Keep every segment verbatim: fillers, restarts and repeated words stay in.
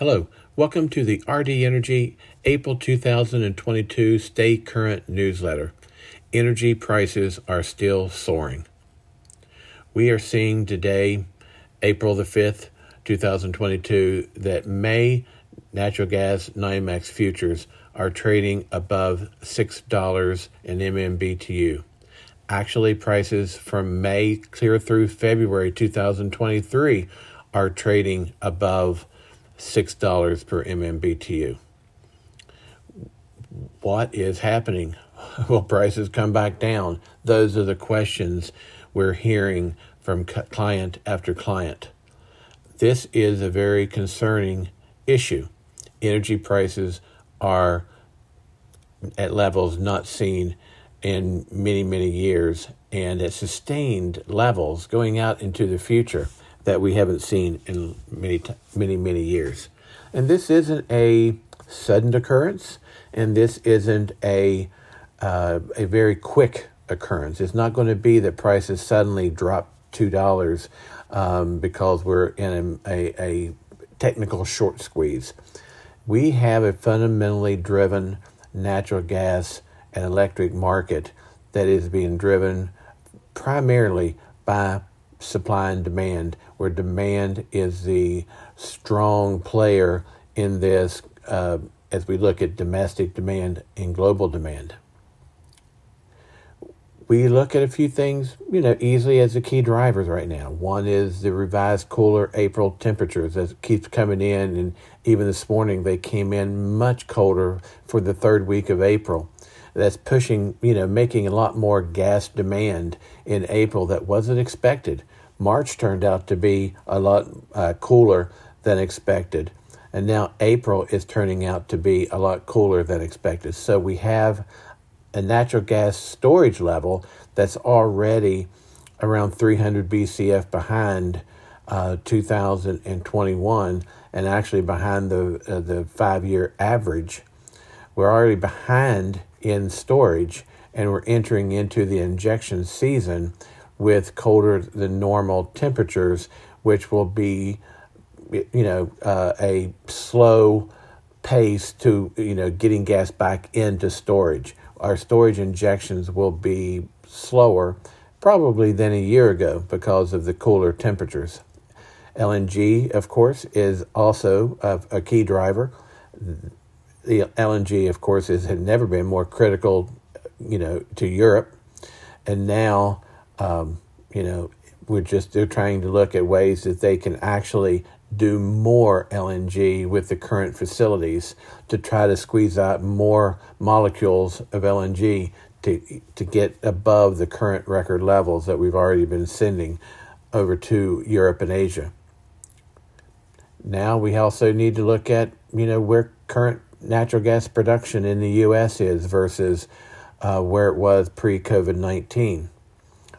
Hello, welcome to the R D Energy April two thousand twenty-two Stay Current newsletter. Energy prices are still soaring. We are seeing today, April the fifth, two thousand twenty-two, that May natural gas NYMEX futures are trading above six dollars an M M B T U. Actually, prices from May clear through February two thousand twenty-three are trading above six dollars per M M B T U. What is happening? Will prices come back down? Those are the questions we're hearing from client after client. This is a very concerning issue. Energy prices are at levels not seen in many, many years and at sustained levels going out into the future that we haven't seen in many, many, many years. And this isn't a sudden occurrence, and this isn't a uh, a very quick occurrence. It's not going to be that prices suddenly drop two dollars um, because we're in a, a, a technical short squeeze. We have a fundamentally driven natural gas and electric market that is being driven primarily by supply and demand, where demand is the strong player in this uh, as we look at domestic demand and global demand. We look at a few things, you know, easily as the key drivers right now. One is the revised cooler April temperatures that keeps coming in, and even this morning they came in much colder for the third week of April. That's pushing, you know, making a lot more gas demand in April that wasn't expected. March turned out to be a lot uh, cooler than expected. And now April is turning out to be a lot cooler than expected. So we have a natural gas storage level that's already around three hundred B C F behind uh, two thousand twenty-one, and actually behind the uh, the five-year average. We're already behind in storage, and we're entering into the injection season with colder than normal temperatures, which will be, you know, uh, a slow pace to, you know, getting gas back into storage. Our storage injections will be slower probably than a year ago because of the cooler temperatures. L N G, of course, is also a, a key driver. The L N G, of course, has never been more critical, you know, to Europe. And now, um, you know, we're just they're trying to look at ways that they can actually do more L N G with the current facilities to try to squeeze out more molecules of L N G to to get above the current record levels that we've already been sending over to Europe and Asia. Now we also need to look at, you know, where current natural gas production in the U S is versus uh, where it was pre-COVID nineteen.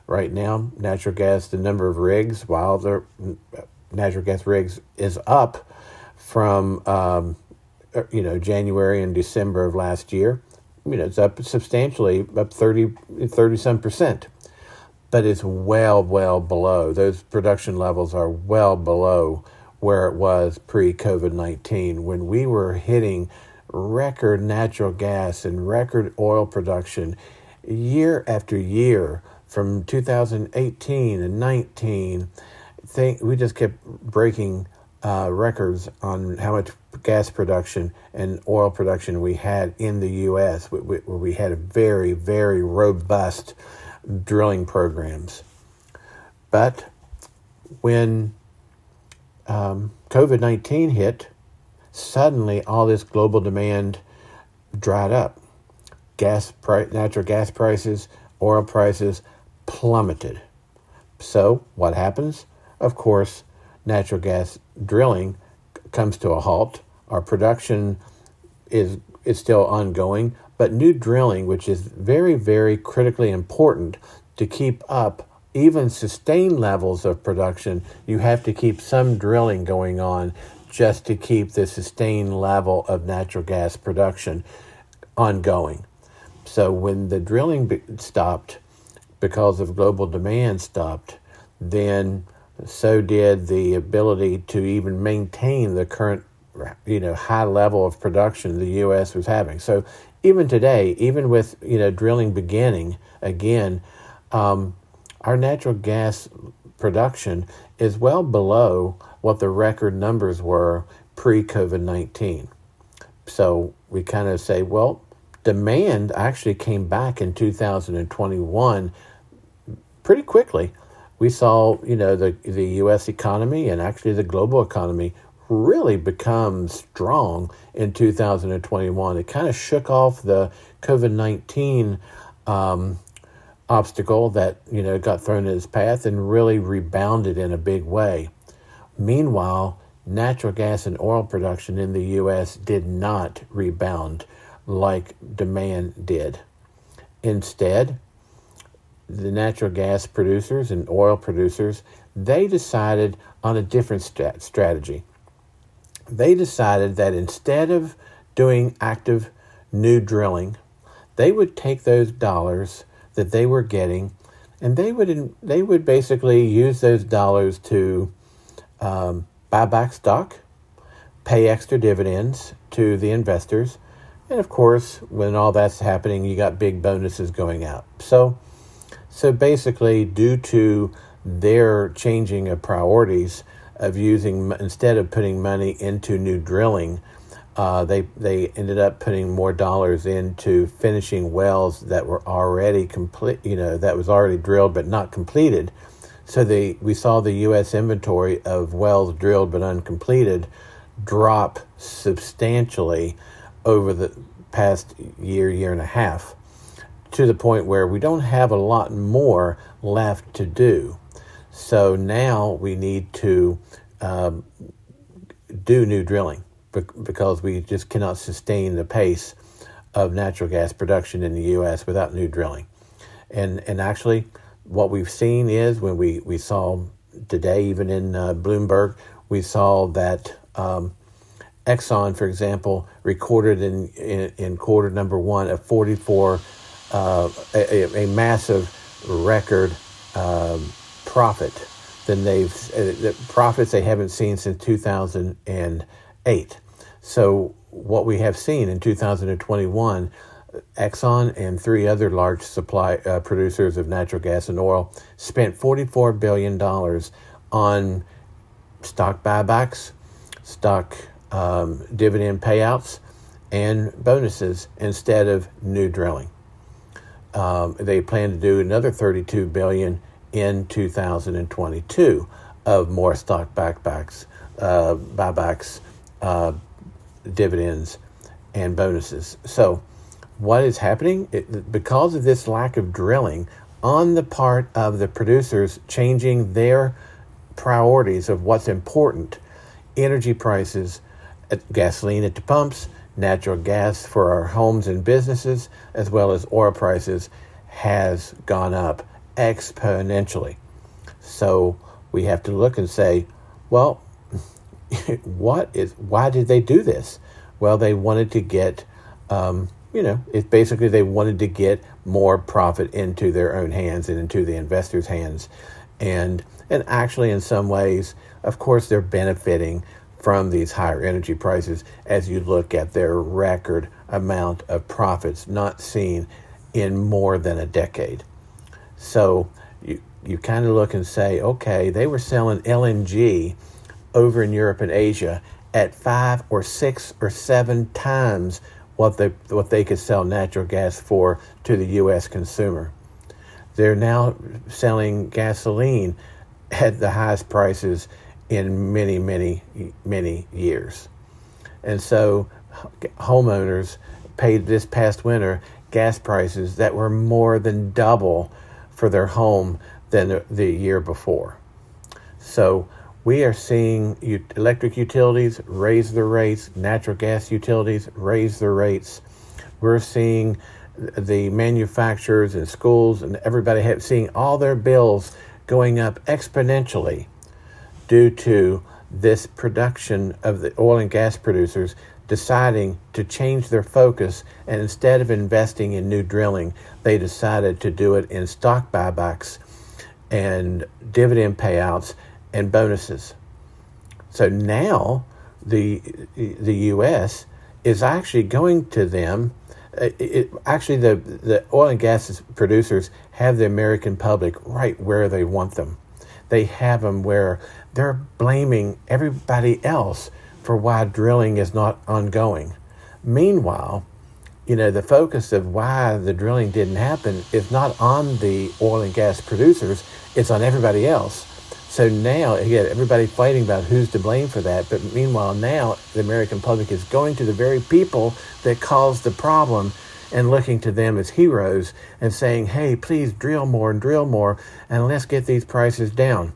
Right now, natural gas, the number of rigs, while the natural gas rigs is up from, um, you know, January and December of last year, you know, it's up substantially, up thirty, thirty some percent, but it's well, well below. Those production levels are well below where it was pre-COVID nineteen, when we were hitting record natural gas and record oil production year after year from two thousand eighteen and nineteen. Think we just kept breaking uh, records on how much gas production and oil production we had in the U S, where we, we had a very, very robust drilling programs. But when um, COVID nineteen hit, suddenly all this global demand dried up. Gas price, natural gas prices, oil prices plummeted. So what happens? Of course, natural gas drilling comes to a halt. Our production is is still ongoing, but new drilling, which is very, very critically important to keep up even sustained levels of production, you have to keep some drilling going on just to keep the sustained level of natural gas production ongoing. So when the drilling stopped because of global demand stopped, then so did the ability to even maintain the current you know, high level of production the U S was having. So even today, even with, you know, drilling beginning again, um, our natural gas production is well below what the record numbers were pre-COVID nineteen. So we kind of say, well, demand actually came back in two thousand twenty-one pretty quickly. We saw, you know, the, the U S economy and actually the global economy really become strong in two thousand twenty-one. It kind of shook off the COVID nineteen um, obstacle that, you know, got thrown in its path and really rebounded in a big way. Meanwhile, natural gas and oil production in the U S did not rebound like demand did. Instead, the natural gas producers and oil producers, they decided on a different st- strategy. They decided that instead of doing active new drilling, they would take those dollars that they were getting, and they would they would basically use those dollars to um, buy back stock, pay extra dividends to the investors, and of course, when all that's happening, you got big bonuses going out. So, so basically, due to their changing of priorities of using, instead of putting money into new drilling, uh, they they ended up putting more dollars into finishing wells that were already complete, you know, that was already drilled but not completed. So the we saw the U S inventory of wells drilled but uncompleted drop substantially over the past year, year and a half, to the point where we don't have a lot more left to do. So now we need to um, do new drilling because we just cannot sustain the pace of natural gas production in the U S without new drilling. And and actually, what we've seen is when we, we saw today, even in uh, Bloomberg, we saw that um, Exxon, for example, recorded in, in, in quarter number one a forty-four, uh, a, a massive record um, profit than they've uh, the profits they haven't seen since two thousand eight. So what we have seen in two thousand twenty-one, Exxon and three other large supply uh, producers of natural gas and oil spent forty-four billion dollars on stock buybacks, stock Um, dividend payouts and bonuses instead of new drilling. Um, they plan to do another thirty-two billion dollars in two thousand twenty-two of more stock buybacks, uh, buybacks, uh, dividends, and bonuses. So, what is happening it, because of this lack of drilling on the part of the producers changing their priorities of what's important? Energy prices. Gasoline at the pumps, natural gas for our homes and businesses, as well as oil prices, has gone up exponentially. So we have to look and say, well, what is? Why did they do this? Well, they wanted to get, um, you know, it's basically they wanted to get more profit into their own hands and into the investors' hands, and and actually, in some ways, of course, they're benefiting from these higher energy prices as you look at their record amount of profits not seen in more than a decade. So you you kind of look and say, okay, they were selling L N G over in Europe and Asia at five or six or seven times what they what they could sell natural gas for to the U S consumer. They're now selling gasoline at the highest prices in many, many, many years. And so homeowners paid this past winter gas prices that were more than double for their home than the, the year before. So we are seeing u- electric utilities raise their rates, natural gas utilities raise their rates. We're seeing the manufacturers and schools and everybody have, seeing all their bills going up exponentially due to this production of the oil and gas producers deciding to change their focus, and instead of investing in new drilling, they decided to do it in stock buybacks and dividend payouts and bonuses. So now the the U S is actually going to them. It, it, actually, the, the oil and gas producers have the American public right where they want them. They have them where they're blaming everybody else for why drilling is not ongoing. Meanwhile, you know, the focus of why the drilling didn't happen is not on the oil and gas producers, it's on everybody else. So now, again, everybody fighting about who's to blame for that. But meanwhile, now the American public is going to the very people that caused the problem and looking to them as heroes and saying, hey, please drill more and drill more and let's get these prices down.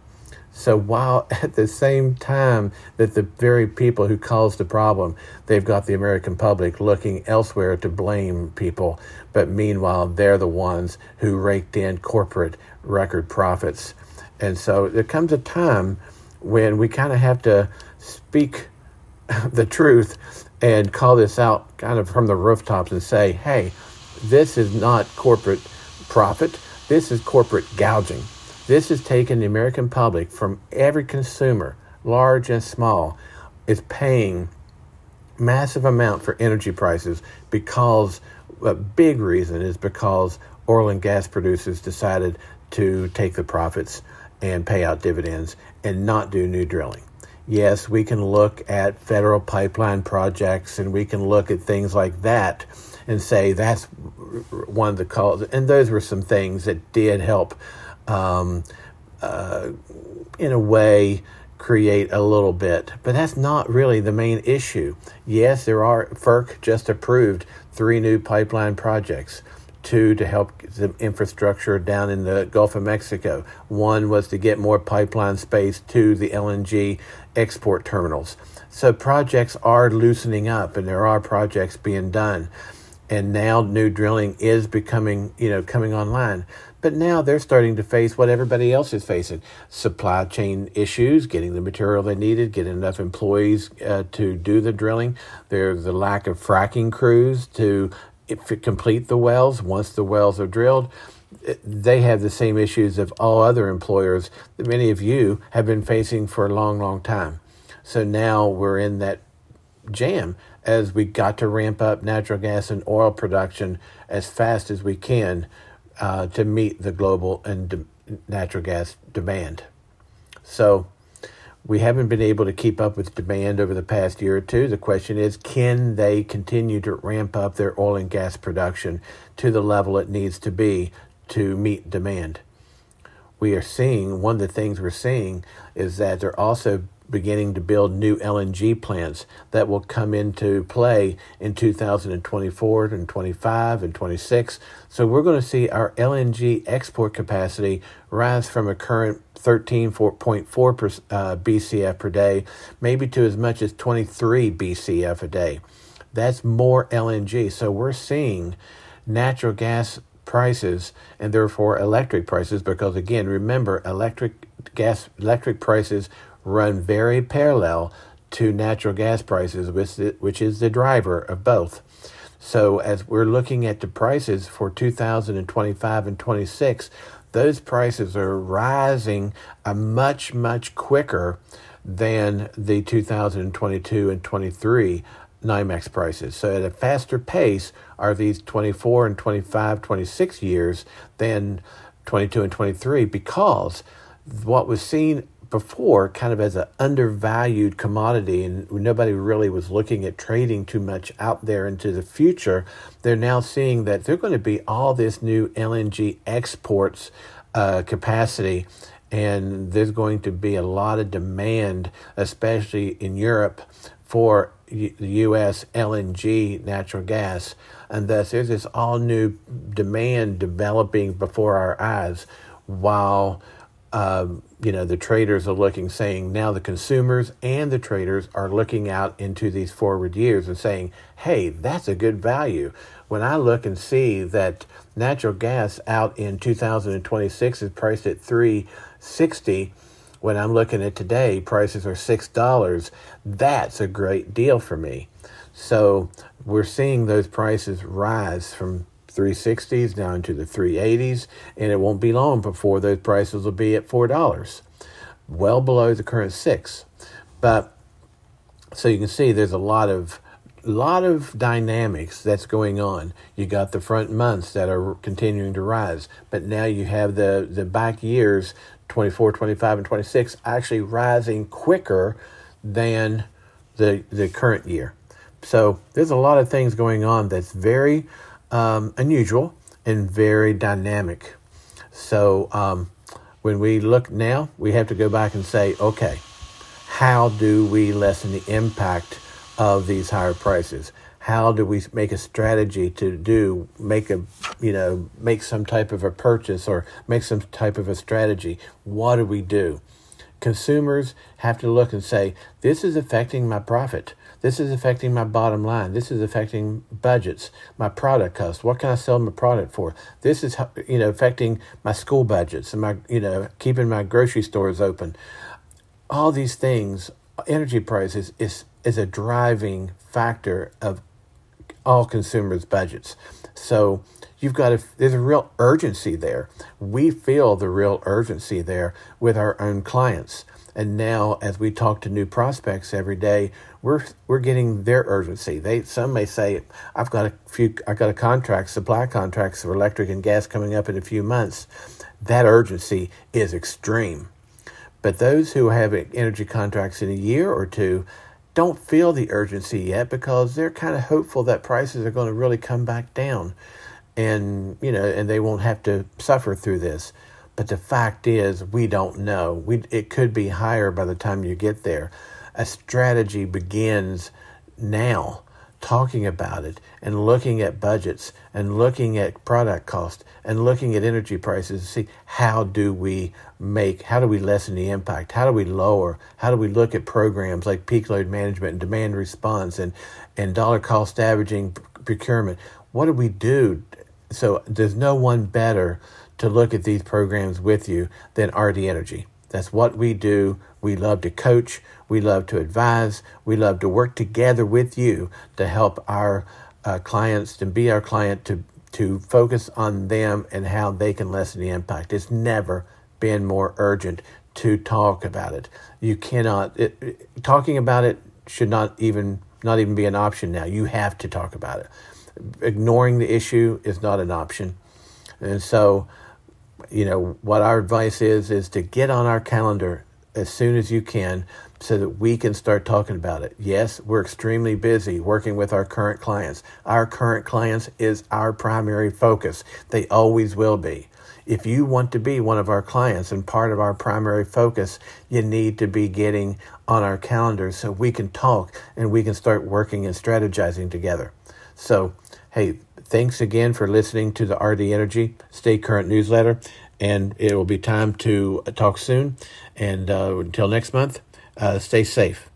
So while at the same time that the very people who caused the problem, they've got the American public looking elsewhere to blame people. But meanwhile, they're the ones who raked in corporate record profits. And so there comes a time when we kind of have to speak the truth and call this out kind of from the rooftops and say, hey, this is not corporate profit. This is corporate gouging. This is taking the American public from every consumer, large and small, is paying massive amount for energy prices because a big reason is because oil and gas producers decided to take the profits and pay out dividends and not do new drilling. Yes, we can look at federal pipeline projects and we can look at things like that and say that's one of the causes. And those were some things that did help, um, uh, in a way, create a little bit. But that's not really the main issue. Yes, there are, FERC just approved three new pipeline projects. Two, to help the infrastructure down in the Gulf of Mexico. One was to get more pipeline space to the L N G export terminals. So projects are loosening up and there are projects being done. And now new drilling is becoming, you know, coming online. But now they're starting to face what everybody else is facing. Supply chain issues, getting the material they needed, getting enough employees uh, to do the drilling. There's the lack of fracking crews to If it complete the wells. Once the wells are drilled, they have the same issues of all other employers that many of you have been facing for a long, long time. So now we're in that jam as we got to ramp up natural gas and oil production as fast as we can uh, to meet the global and de- natural gas demand. So we haven't been able to keep up with demand over the past year or two. The question is, can they continue to ramp up their oil and gas production to the level it needs to be to meet demand? We are seeing, one of the things we're seeing is that they're also beginning to build new L N G plants that will come into play in two thousand twenty-four and twenty-five and twenty-six. So we're going to see our L N G export capacity rise from a current thirteen point four uh, B C F per day, maybe to as much as twenty-three B C F a day. That's more L N G. So we're seeing natural gas prices and therefore electric prices, because again, remember, electric gas, electric prices run very parallel to natural gas prices, which which is the driver of both. So as we're looking at the prices for two thousand twenty-five and twenty-six, those prices are rising a much, much quicker than the two thousand twenty-two and twenty-three NYMEX prices. So at a faster pace are these twenty-four and twenty-five, twenty-six years than twenty-two and twenty-three, because what was seen before kind of as an undervalued commodity and nobody really was looking at trading too much out there into the future, they're now seeing that they're going to be all this new L N G exports uh, capacity, and there's going to be a lot of demand, especially in Europe, for U- the U S L N G natural gas. And thus there's this all new demand developing before our eyes, while Uh, you know, the traders are looking, saying now the consumers and the traders are looking out into these forward years and saying, hey, that's a good value. When I look and see that natural gas out in two thousand twenty-six is priced at three sixty, when I'm looking at today, prices are six dollars. That's a great deal for me. So we're seeing those prices rise from three sixties down into the three eighties, and it won't be long before those prices will be at four dollars, well below the current six. But So you can see there's a lot of lot of dynamics that's going on. You got the front months that are continuing to rise, but now you have the, the back years, twenty-four, twenty-five, and twenty-six, actually rising quicker than the the current year. So there's a lot of things going on that's very um, unusual and very dynamic. So um, when we look now, we have to go back and say, okay, how do we lessen the impact of these higher prices? How do we make a strategy to do, make a, you know, make some type of a purchase or make some type of a strategy? What do we do? Consumers have to look and say, this is affecting my profit. This is affecting my bottom line. This is affecting budgets, my product costs. What can I sell my product for? This is, you know, affecting my school budgets and my, you know, keeping my grocery stores open. All these things, energy prices is is a driving factor of all consumers' budgets. So you've got a, there's a real urgency there. We feel the real urgency there with our own clients. And now as we talk to new prospects every day, we're we're getting their urgency. They some may say, I've got a few I've got a contract, supply contracts for electric and gas coming up in a few months. That urgency is extreme. But those who have energy contracts in a year or two don't feel the urgency yet because they're kind of hopeful that prices are going to really come back down and, you know, and they won't have to suffer through this. But the fact is, we don't know. We it could be higher by the time you get there. A strategy begins now, talking about it and looking at budgets and looking at product cost and looking at energy prices to see how do we make, how do we lessen the impact? How do we lower? How do we look at programs like peak load management and demand response and, and dollar cost averaging procurement? What do we do? So there's no one better to look at these programs with you than R D Energy. That's what we do. We love to coach. We love to advise. We love to work together with you to help our uh, clients, to be our client, to, to focus on them and how they can lessen the impact. It's never been more urgent to talk about it. You cannot, it, it, talking about it should not even, not even be an option now. You have to talk about it. Ignoring the issue is not an option. And so, you know, what our advice is, is to get on our calendar as soon as you can so that we can start talking about it. Yes, we're extremely busy working with our current clients. Our current clients is our primary focus. They always will be. If you want to be one of our clients and part of our primary focus, you need to be getting on our calendar so we can talk and we can start working and strategizing together. So, hey, thanks again for listening to the R D Energy Stay Current newsletter, and it will be time to talk soon. And uh, until next month, uh, stay safe.